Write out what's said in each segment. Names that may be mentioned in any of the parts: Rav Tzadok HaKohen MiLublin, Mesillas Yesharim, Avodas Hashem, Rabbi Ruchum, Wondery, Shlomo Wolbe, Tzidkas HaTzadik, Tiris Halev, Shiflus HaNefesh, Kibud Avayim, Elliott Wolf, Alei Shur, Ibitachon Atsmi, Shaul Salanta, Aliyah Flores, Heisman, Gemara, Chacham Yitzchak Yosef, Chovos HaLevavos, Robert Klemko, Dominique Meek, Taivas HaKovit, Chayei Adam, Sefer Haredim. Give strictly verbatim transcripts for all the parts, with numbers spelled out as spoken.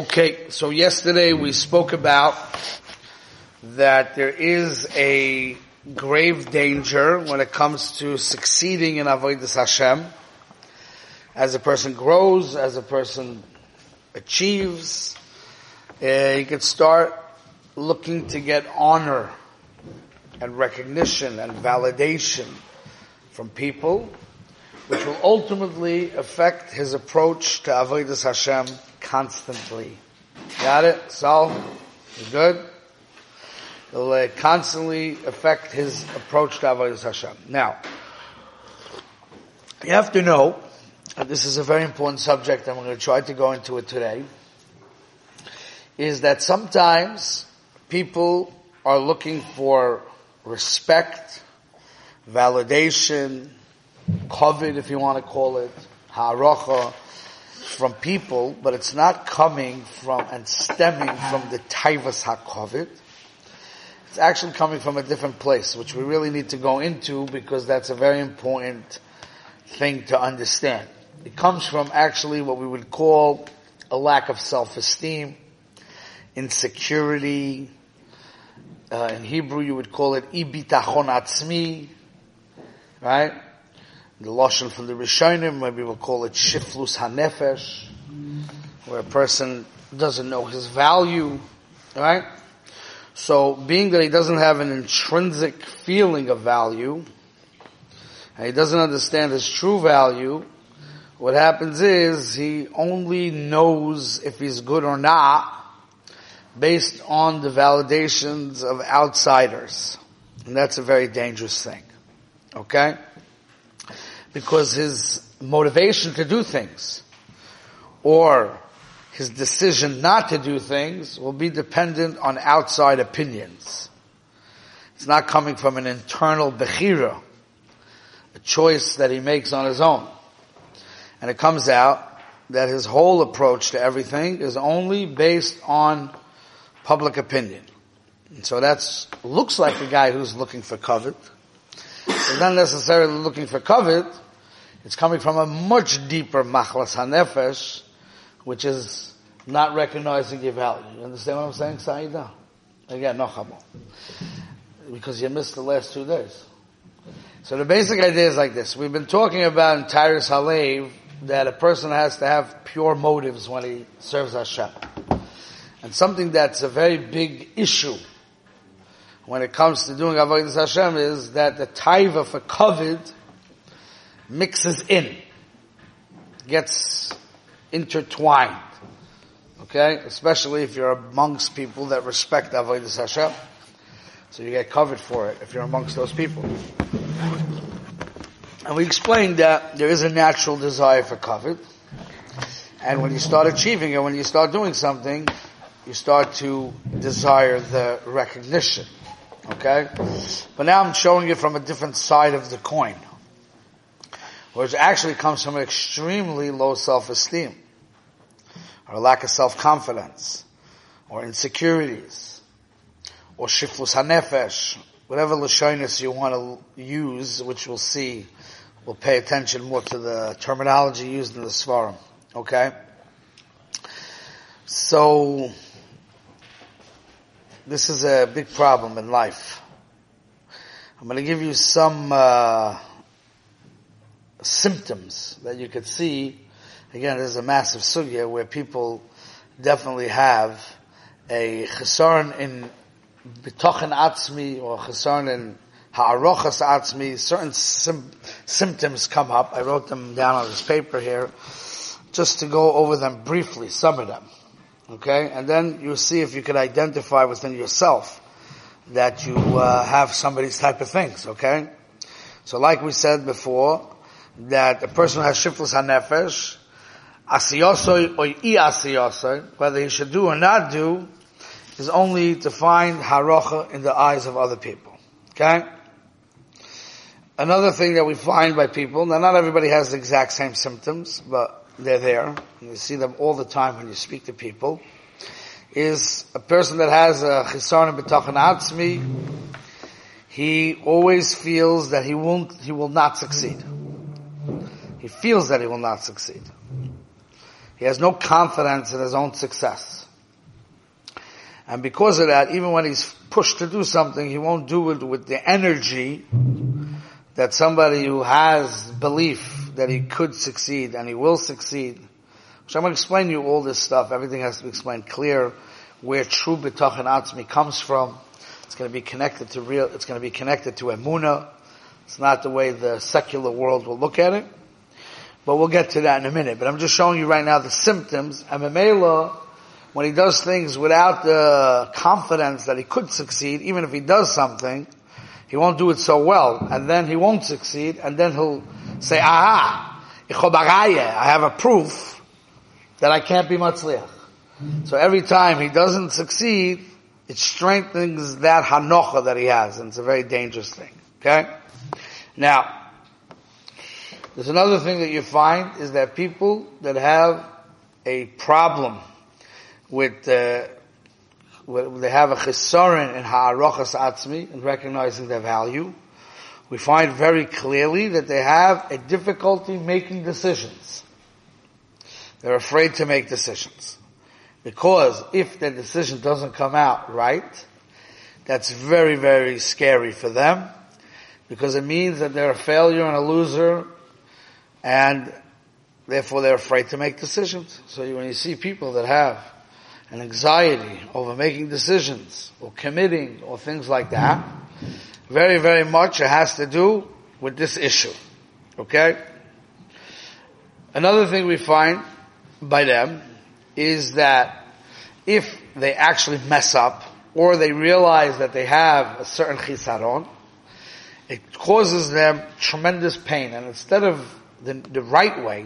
Okay, so yesterday we spoke about that there is a grave danger when it comes to succeeding in Avodas Hashem. As a person grows, as a person achieves, uh, he can start looking to get honor and recognition and validation from people, which will ultimately affect his approach to Avodas Hashem constantly. Got it? Sal? You good? It'll uh, constantly affect his approach to Avodas Hashem. Now, you have to know, and this is a very important subject, and we're going to try to go into it today, is that sometimes people are looking for respect, validation, Covid, if you want to call it, ha'arocha, from people, but it's not coming from and stemming from the Taivas HaKovit. It's actually coming from a different place, which we really need to go into because that's a very important thing to understand. It comes from actually what we would call a lack of self-esteem, insecurity. Uh, in Hebrew, you would call it Ibitachon Atsmi, right? The Lashon from the Rishonim, maybe we'll call it Shiflus HaNefesh, where a person doesn't know his value, right? So, being that he doesn't have an intrinsic feeling of value, and he doesn't understand his true value, what happens is he only knows if he's good or not based on the validations of outsiders. And that's a very dangerous thing. Okay? Because his motivation to do things or his decision not to do things will be dependent on outside opinions. It's not coming from an internal bechira, a choice that he makes on his own. And it comes out that his whole approach to everything is only based on public opinion. And so that looks like a guy who's looking for covet. It's not necessarily looking for covet. It's coming from a much deeper machlas hanefesh, which is not recognizing your value. You understand what I'm saying, Saida? Again, no chamo. Because you missed the last two days. So the basic idea is like this. We've been talking about in Tiris Halev that a person has to have pure motives when he serves Hashem. And something that's a very big issue when it comes to doing Avodas Hashem is that the taiva for Covid mixes in, gets intertwined, okay? Especially if you're amongst people that respect Avodas Hashem. So you get covered for it if you're amongst those people. And we explained that there is a natural desire for covet. And when you start achieving it, when you start doing something, you start to desire the recognition. Okay? But now I'm showing it from a different side of the coin, which actually comes from an extremely low self-esteem, or a lack of self-confidence, or insecurities, or shiflus hanefesh, whatever lashonis you want to use, which we'll see, we'll pay attention more to the terminology used in the Svarim. Okay? So, this is a big problem in life. I'm going to give you some uh symptoms that you could see. Again, there's a massive sugya where people definitely have a chesaron in bitachon atzmi or chesaron in ha'arochas atzmi. Certain sim- symptoms come up. I wrote them down on this paper here just to go over them briefly, some of them. Okay? And then you'll see if you could identify within yourself that you uh, have some of these type of things. Okay? So like we said before, that a person who has shiflus hanefesh, asiyosoi or i asiyosoi, whether he should do or not do, is only to find harocha in the eyes of other people. Okay? Another thing that we find by people, now not everybody has the exact same symptoms, but they're there, and you see them all the time when you speak to people, is a person that has a chisaron b'tachon atzmi, he always feels that he won't, he will not succeed. He feels that he will not succeed. He has no confidence in his own success. And because of that, even when he's pushed to do something, he won't do it with the energy that somebody who has belief that he could succeed and he will succeed. So I'm going to explain to you all this stuff. Everything has to be explained clear, where true Bitachon Atzmi comes from. It's going to be connected to real, it's going to be connected to Emunah. It's not the way the secular world will look at it. But we'll get to that in a minute. But I'm just showing you right now the symptoms. And Mamela, when he does things without the confidence that he could succeed, even if he does something, he won't do it so well. And then he won't succeed. And then he'll say, aha, I have a proof that I can't be Matzliach. So every time he doesn't succeed, it strengthens that hanocha that he has. And it's a very dangerous thing. Okay? Now, there's another thing that you find is that people that have a problem with, uh, with they have a chisaron in ha'arachas atzmi, and recognizing their value, we find very clearly that they have a difficulty making decisions. They're afraid to make decisions. Because if the decision doesn't come out right, that's very, very scary for them, because it means that they're a failure and a loser, and therefore they're afraid to make decisions. So when you see people that have an anxiety over making decisions or committing or things like that, very, very much it has to do with this issue. Okay? Another thing we find by them is that if they actually mess up or they realize that they have a certain chisaron, it causes them tremendous pain. And instead of The, the right way,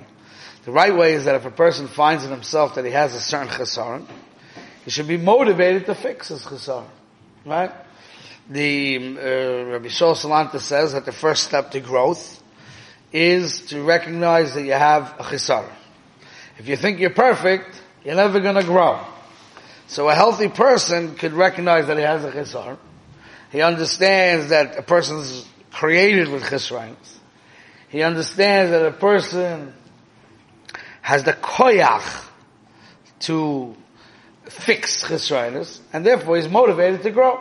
the right way is that if a person finds in himself that he has a certain chesaron, he should be motivated to fix his chesaron, right? The, uh, Rabbi Shaul Salanta says that the first step to growth is to recognize that you have a chesaron. If you think you're perfect, you're never gonna grow. So a healthy person could recognize that he has a chesaron. He understands that a person's created with chesarones. He understands that a person has the koyach to fix chesroinus, and therefore he's motivated to grow.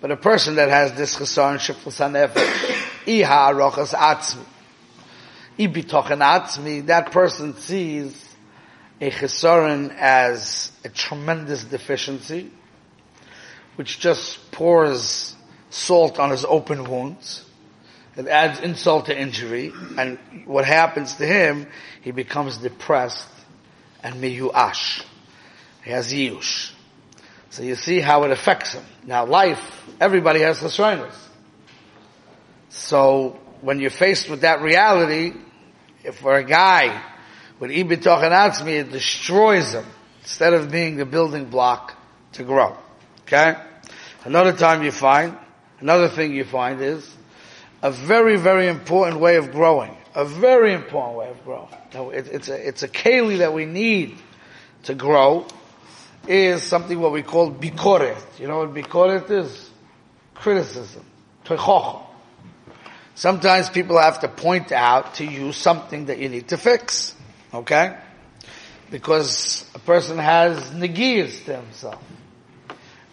But a person that has this chesaron, Shiflus HaNefesh, Iha Rochas Atzmi, Ibitachon Atzmi, that person sees a chesaron as a tremendous deficiency, which just pours salt on his open wounds. It adds insult to injury, and what happens to him, he becomes depressed and miyuash. He has yush. So you see how it affects him. Now life, everybody has chesronos. So when you're faced with that reality, if for a guy with ibitachon atzmi, it destroys him instead of being the building block to grow. Okay? Another time you find, another thing you find is a very, very important way of growing. A very important way of growing. Now, it, it's a, it's a keli that we need to grow, is something what we call bikoret. You know what bikoret is? Criticism. Toichocho. Sometimes people have to point out to you something that you need to fix. Okay? Because a person has negiyos to himself.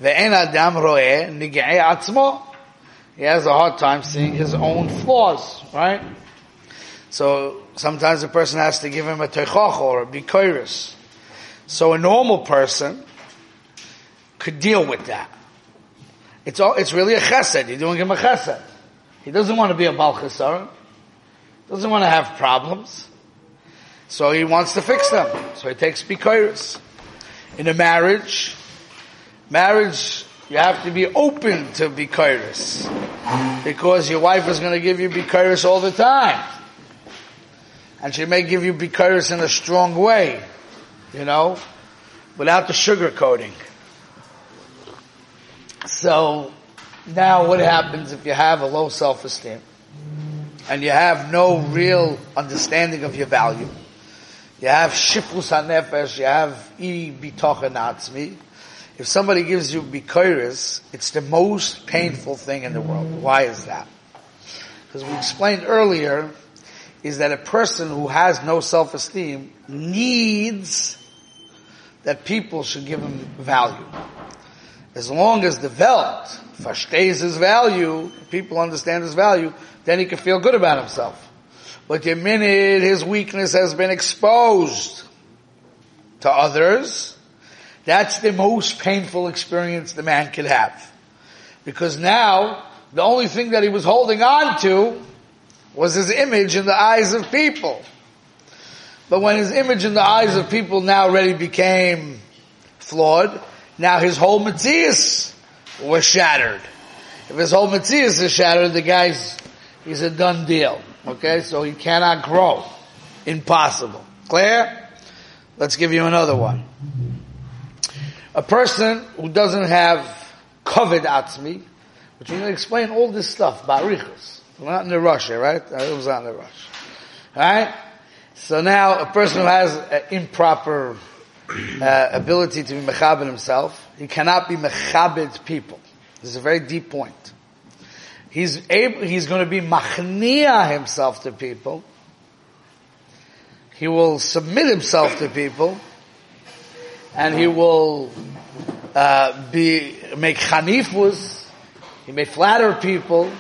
Ve'en adam ro'eh nigei atzmo. He has a hard time seeing his own flaws, right? So sometimes a person has to give him a teichocho or a bikoris. So a normal person could deal with that. It's all, it's really a chesed. You're doing him a chesed. He doesn't want to be a bal chesaron. Doesn't want to have problems. So he wants to fix them. So he takes bikoris. In a marriage, marriage... you have to be open to bikoris, because your wife is going to give you bikoris all the time, and she may give you bikoris in a strong way, you know, without the sugarcoating. So now, what happens if you have a low self-esteem and you have no real understanding of your value? You have shiflus hanefesh, you have ibitachon atzmi. If somebody gives you bikoris, it's the most painful thing in the world. Why is that? Because we explained earlier is that a person who has no self-esteem needs that people should give him value. As long as the Welt verstehes his value, people understand his value, then he can feel good about himself. But the minute his weakness has been exposed to others, that's the most painful experience the man could have. Because now, the only thing that he was holding on to was his image in the eyes of people. But when his image in the eyes of people now already became flawed, now his whole Matthias was shattered. If his whole Matthias is shattered, the guy's, he's a done deal. Okay, so he cannot grow. Impossible. Clear? Let's give you another one. A person who doesn't have Kovod Atzmi, which we're going to explain all this stuff, barichus. We're not in the rush here, right? It was not in the rush. Alright? So now, a person who has an improper uh, ability to be mechabed himself, he cannot be mechabed people. This is a very deep point. He's able, he's going to be machnia himself to people. He will submit himself to people, and he will uh, be make chanifus. He may flatter people.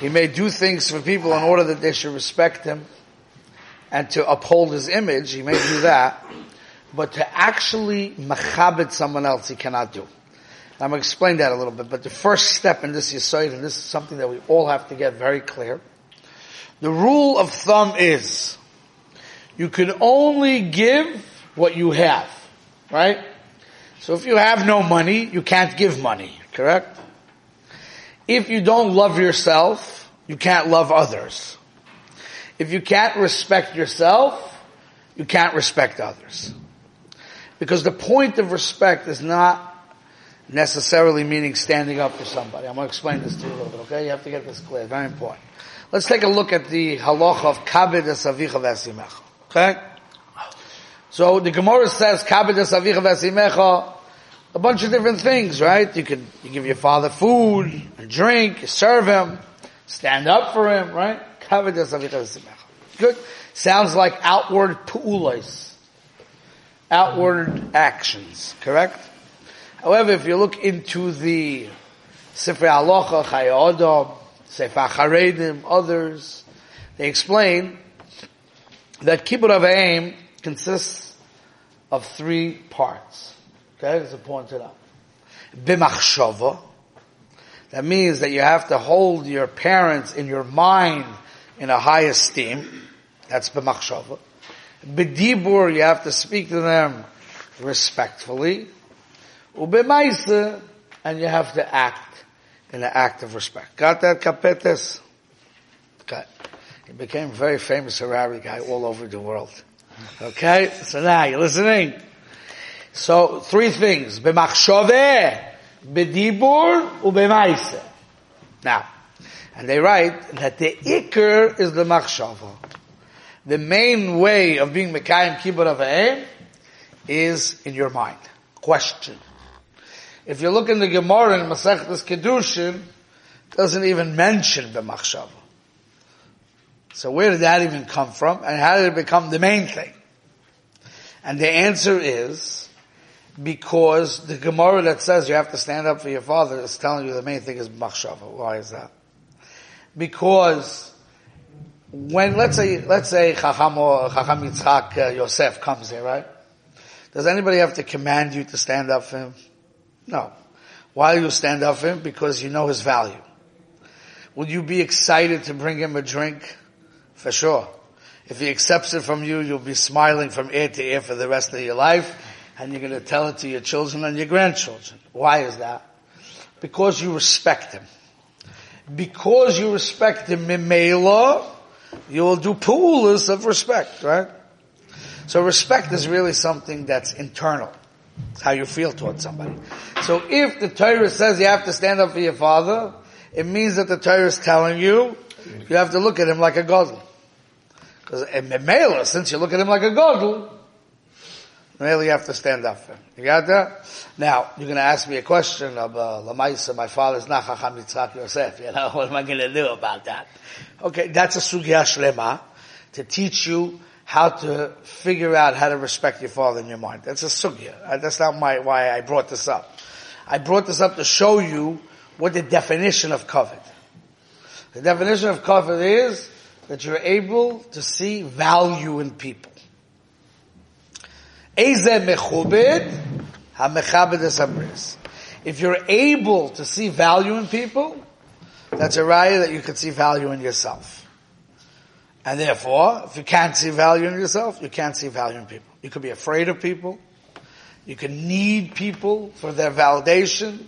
He may do things for people in order that they should respect him, and to uphold his image. He may do that, but to actually mechabed someone else, he cannot do. I'm going to explain that a little bit, but the first step in this yesod, and this is something that we all have to get very clear, the rule of thumb is, you can only give what you have, right? So if you have no money, you can't give money, correct? If you don't love yourself, you can't love others. If you can't respect yourself, you can't respect others. Because the point of respect is not necessarily meaning standing up for somebody. I'm going to explain this to you a little bit, okay? You have to get this clear. Very important. Let's take a look at the halacha of kabed es avicha v'asimecha, okay? So the Gemara says kabed es avicha v'asimecha, a bunch of different things, right? You can you give your father food and drink, you serve him, stand up for him, right? Kabed es avicha v'asimecha. Good. Sounds like outward pu'ulos, outward actions, correct? However, if you look into the Sifrei Halacha, Chayei Adam, Sefer Haredim, others, they explain that Kibud Avayim consists of three parts. Okay, as I pointed out. B'machshava, that means that you have to hold your parents in your mind in a high esteem. That's b'machshava. B'dibur, you have to speak to them respectfully. Ubemaisa, and you have to act in an act of respect. Got that, Kapetes? Okay. He became a very famous Harari guy all over the world. Okay? So now, you're listening. So, three things. Bemachshove, bedibur, ubemaisa. Now, and they write that the ikr is the machshava. The main way of being Mekayim Kibud Avayim is in your mind. Question. If you look in the Gemara in Masechtas Kedushin, it doesn't even mention b'machshava. So where did that even come from? And how did it become the main thing? And the answer is, because the Gemara that says you have to stand up for your father is telling you the main thing is b'machshava. Why is that? Because when, let's say, let's say Chacham, or Chacham Yitzchak Yosef comes here, right? Does anybody have to command you to stand up for him? No. Why do you stand up for him? Because you know his value. Would you be excited to bring him a drink? For sure. If he accepts it from you, you'll be smiling from ear to ear for the rest of your life, and you're going to tell it to your children and your grandchildren. Why is that? Because you respect him. Because you respect him, Mimela, you will do pu'ulos of respect, right? So respect is really something that's internal. It's how you feel towards somebody. So if the Torah says you have to stand up for your father, it means that the Torah is telling you, you have to look at him like a gadol. Because in Mimela, since you look at him like a gadol, really you have to stand up for him. You got that? Now, you're going to ask me a question of, uh, Lamaisa, my father's not Chacham Yitzchak Yosef, you know, what am I going to do about that? Okay, that's a sugya shlema. to teach you how to figure out how to respect your father in your mind. That's a sugya. That's not my why I brought this up. I brought this up to show you what the definition of covet. The definition of covet is that you're able to see value in people. If you're able to see value in people, that's a raya that you can see value in yourself. And therefore, if you can't see value in yourself, you can't see value in people. You could be afraid of people. You can need people for their validation.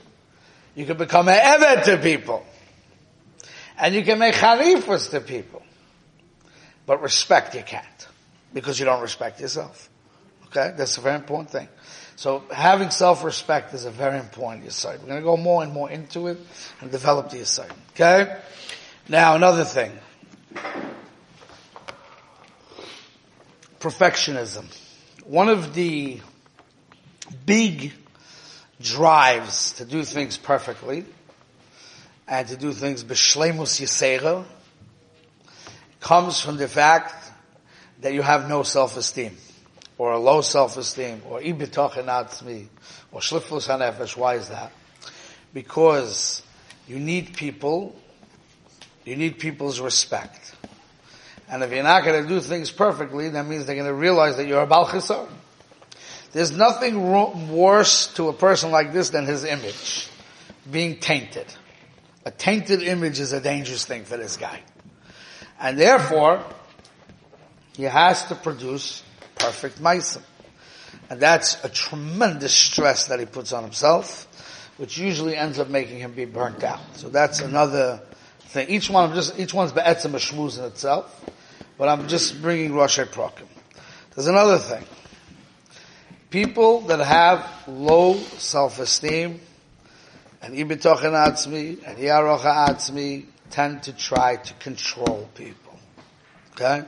You can become an eved to people. And you can make harifas to people. But respect you can't. Because you don't respect yourself. Okay? That's a very important thing. So having self-respect is a very important yesod. We're going to go more and more into it and develop the yesod. Okay? Now, another thing. Perfectionism. One of the big drives to do things perfectly and to do things b'shleimus yisera comes from the fact that you have no self-esteem, or a low self-esteem, or Ibitachon Atsmi, or Shiflus HaNefesh. Why is that? Because you need people, you need people's respect. And if you're not going to do things perfectly, that means they're going to realize that you're a Bal Chesed. There's nothing ro- worse to a person like this than his image being tainted. A tainted image is a dangerous thing for this guy. And therefore, he has to produce perfect meisim. And that's a tremendous stress that he puts on himself, which usually ends up making him be burnt out. So that's another thing. Each one, I'm just, each one's be'etzem a shmuz in itself, but I'm just bringing Rosh HaProkim. There's another thing. People that have low self-esteem, and Ibitachon Atzmi, and Yarocha Atzmi, tend to try to control people. Okay?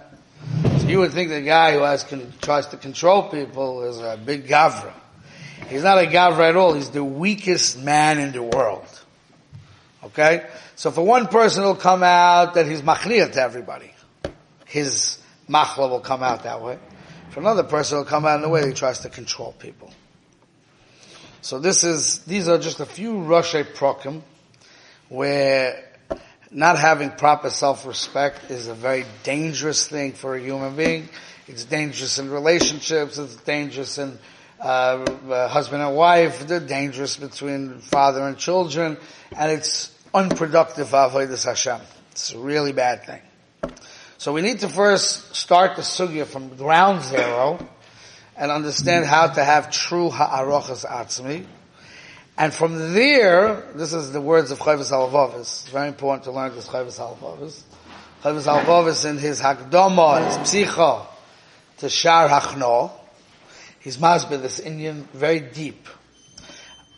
So you would think the guy who has con- tries to control people is a big gavra. He's not a gavra at all. He's the weakest man in the world. Okay? So for one person, it'll come out that he's machniyah to everybody. His machla will come out that way. For another person, it'll come out in the way he tries to control people. So this is, these are just a few Rosh HaProkim where not having proper self-respect is a very dangerous thing for a human being. It's dangerous in relationships. It's dangerous in uh, husband and wife. They're dangerous between father and children. And it's unproductive for Avodas Hashem. It's a really bad thing. So we need to first start the sugya from ground zero and understand how to have true ha'arochas atzmi. And from there, this is the words of Chovos HaLevavos. It's very important to learn this Chovos HaLevavos. Chovos HaLevavos in his Hakdama, his Psicha, to Shar Hachno, he's masbeh this Indian very deep.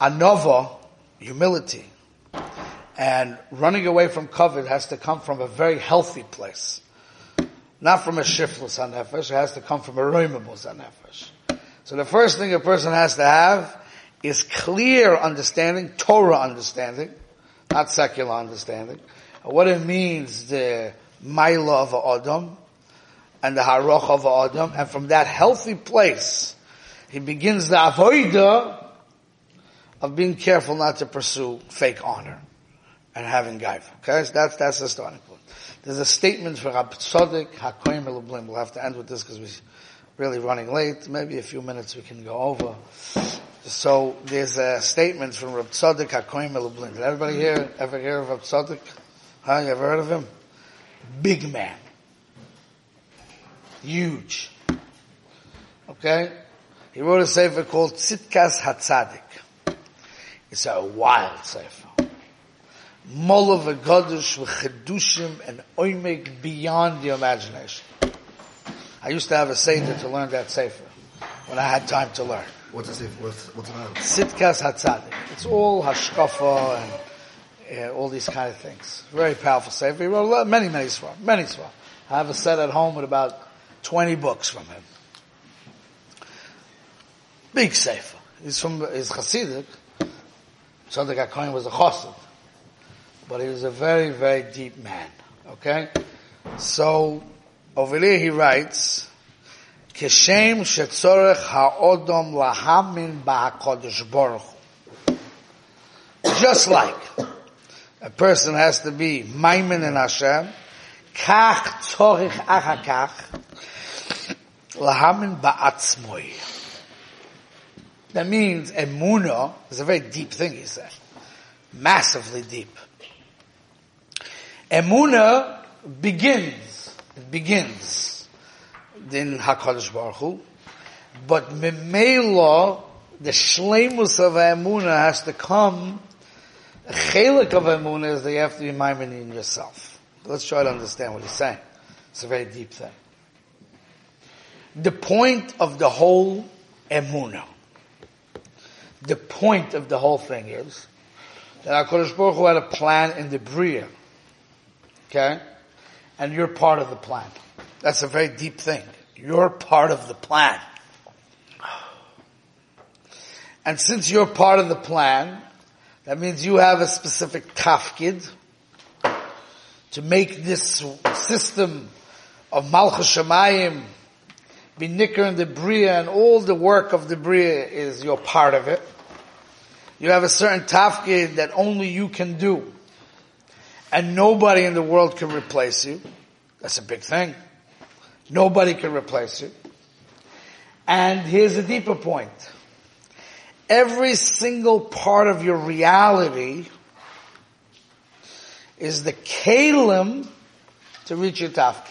Anova, humility, and running away from covet has to come from a very healthy place. Not from a Shiflus HaNefesh, it has to come from a Roimemus HaNefesh. So the first thing a person has to have is clear understanding, Torah understanding, not secular understanding, what it means, the Maila of a Adam, and the Haroch of a Adam, and from that healthy place, he begins the Avodah of being careful not to pursue fake honor, and having gaiva. Okay, so that's, that's the starting point. There's a statement for Rav Tzadok HaKohen MiLublin. We'll have to end with this because we're really running late. Maybe a few minutes we can go over. So there's a statement from Rav Tzadok HaKohen MiLublin. Did everybody here ever hear of Rav Tzadok? Huh? You ever heard of him? Big man. Huge. Okay? He wrote a sefer called Tzidkas HaTzadik. It's a wild sefer. Mol of a Godush with Chedushim and Oimik beyond your imagination. I used to have a Seder to learn that Sefer when I had time to learn. What's the Sefer? What's, what's the name? Tzidkas HaTzadik. It's all Hashkafa and uh, all these kind of things. Very powerful Sefer. He wrote many, many Sefar. Many Sefar. I have a set at home with about twenty books from him. Big Sefer. He's from, he's Hasidic. Tzadok HaKohen was a Chassid. But he was a very, very deep man. Okay? So, Over there he writes, Keshem shetzorech ha'odom lahamin ba'akodesh baruch. Just like a person has to be maimin in Hashem, kach tzorech achakach lahamin ba'atzmoi. That means emunah is a very deep thing, he said. Massively deep. Emunah begins, it begins in HaKadosh Baruch Hu, but Memeila, the shleimus of Emunah has to come, a chelik of Emunah is that you have to be maimin in yourself. Let's try to understand what he's saying. It's a very deep thing. The point of the whole Emunah, the point of the whole thing is that HaKadosh Baruch Hu had a plan in the Bria. Okay? And you're part of the plan. That's a very deep thing. You're part of the plan. And since you're part of the plan, that means you have a specific tafkid to make this system of Malchus Shemayim be nicker in the Bria, and all the work of the Bria is your part of it. You have a certain tafkid that only you can do. And nobody in the world can replace you. That's a big thing. Nobody can replace you. And here's a deeper point. Every single part of your reality is the kalim to reach your tafkid.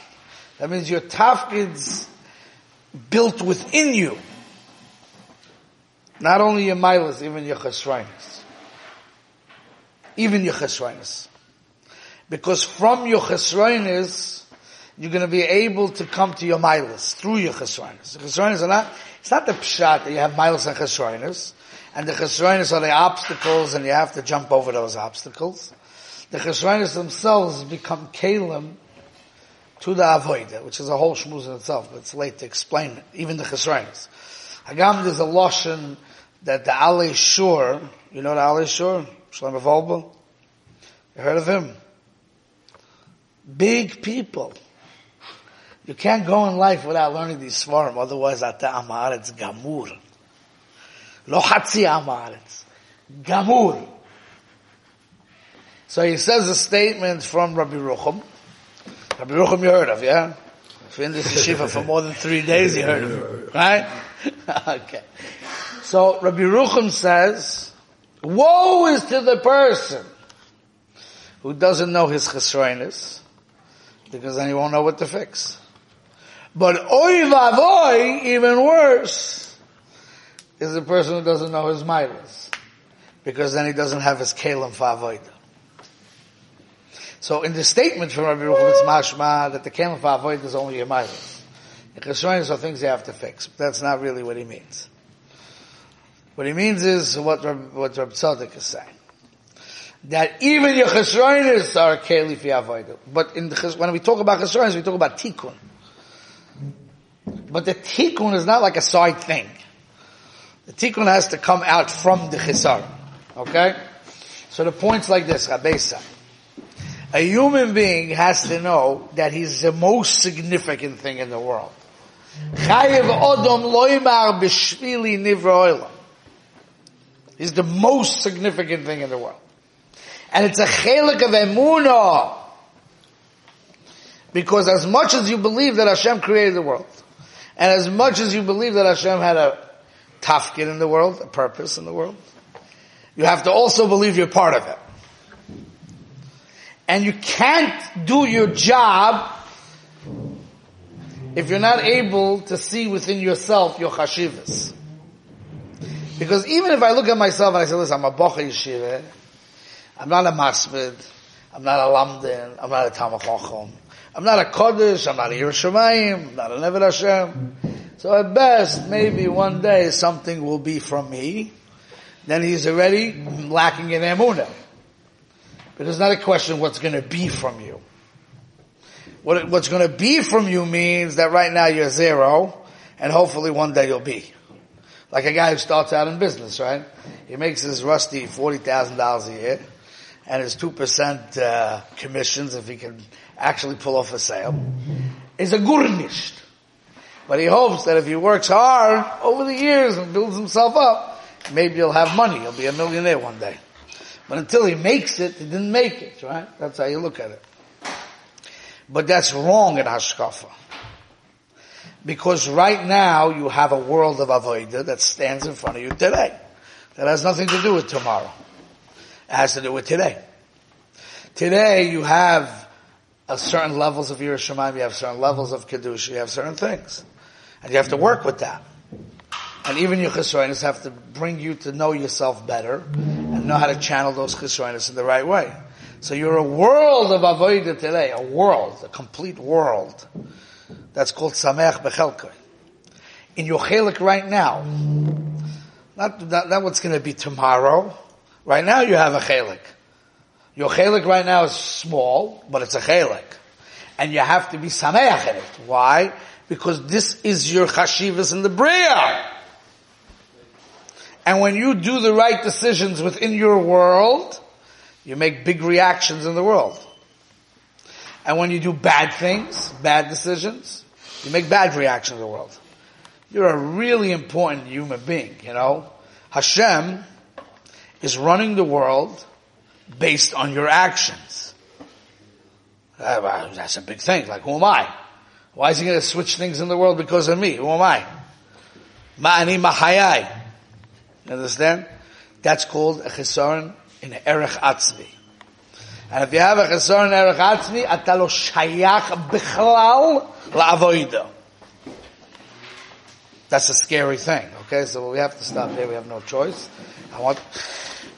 That means your tafkid's built within you. Not only your milas, even your chesroinus. Even your chesroinus. Because from your chesroinus, you're going to be able to come to your milas through your chesroinus. The chesroinus are not, it's not the pshat that you have milas and chesroinus. And the chesroinus are the obstacles and you have to jump over those obstacles. The chesroinus themselves become kalim to the avodah, which is a whole shmuz in itself, but it's late to explain it, even the chesroinus. Hagam, there's a loshon that the Alei Shur, you know the Alei Shur? Shlomo Wolbe? You heard of him? Big people. You can't go in life without learning these svarim, otherwise ata am haaretz gamur. Lo hatzi am haaretz. Gamur. So he says a statement from Rabbi Ruchum. Rabbi Ruchum you heard of, yeah? If you're in this yeshiva for more than three days, you heard of him, right? Okay. So Rabbi Ruchum says, woe is to the person who doesn't know his chesroinus, because then he won't know what to fix. But oy vavoy, even worse, is the person who doesn't know his milas, because then he doesn't have his kelim for avodah. So in the statement from Rabbi Ruchum, it's mashma that the kelim for avodah is only your milas. The chesroinus are things you have to fix, but that's not really what he means. What he means is what Rab, what Rav Tzadok is saying. That even your chesroinus are keli fi avodah. But in the, when we talk about chesroinus, we talk about tikkun. But the tikkun is not like a side thing. The tikkun has to come out from the chesar. Okay? So the point's like this, Rabbeisa. A human being has to know that he's the most significant thing in the world. He's the most significant thing in the world. And it's a chelik of emunah. Because as much as you believe that Hashem created the world, and as much as you believe that Hashem had a tafkid in the world, a purpose in the world, you have to also believe you're part of it. And you can't do your job if you're not able to see within yourself your chashivas. Because even if I look at myself and I say, listen, I'm a bocha yeshiva, I'm not a masmid, I'm not a lamdin, I'm not a talmid chacham, I'm not a kodesh, I'm not a yerushalayim, I'm not a neved Hashem. So at best, maybe one day something will be from me. Then he's already lacking in emunah. But it's not a question of what's going to be from you. What, what's going to be from you means that right now you're zero, and hopefully one day you'll be. Like a guy who starts out in business, right? He makes his rusty forty thousand dollars a year, and his two percent uh, commissions if he can actually pull off a sale. is a gurnisht. But he hopes that if he works hard over the years and builds himself up, maybe he'll have money. He'll be a millionaire one day. But until he makes it, he didn't make it, right? That's how you look at it. But that's wrong in Hashkafa. Because right now you have a world of Avodah that stands in front of you today. That has nothing to do with tomorrow. It has to do with today. Today you have a certain levels of Yiras Shamayim, you have certain levels of Kedusha, you have certain things. And you have to work with that. And even your Chisroinus have to bring you to know yourself better and know how to channel those Chisroinus in the right way. So you're a world of Avodah today, a world, a complete world. That's called Sameach Bechelkoi. In your Chelik right now, not, not, not what's going to be tomorrow. Right now you have a Chelik. Your Chelik right now is small, but it's a Chelik. And you have to be Sameach in it. Why? Because this is your Chashivas in the Bria. And when you do the right decisions within your world, you make big reactions in the world. And when you do bad things, bad decisions, you make bad reactions in the world. You're a really important human being, you know. Hashem is running the world based on your actions. That's a big thing. Like, who am I? Why is he going to switch things in the world because of me? Who am I? Ma'ani mahayai. You understand? That's called a chesaron in erech atzmi. And if you have a chesaron in erech atzmi, ata lo shayach bichlal la'avoida. That's a scary thing. Okay, so we have to stop there. We have no choice. I want to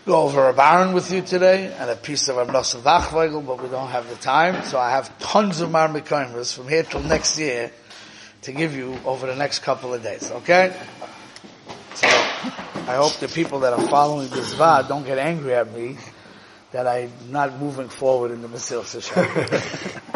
go over a baron with you today and a piece of Amnos Vachweigel, but we don't have the time. So I have tons of Marmikaimas from here till next year to give you over the next couple of days. Okay? So I hope the people that are following this VAD don't get angry at me that I'm not moving forward in the Mesillas Yesharim.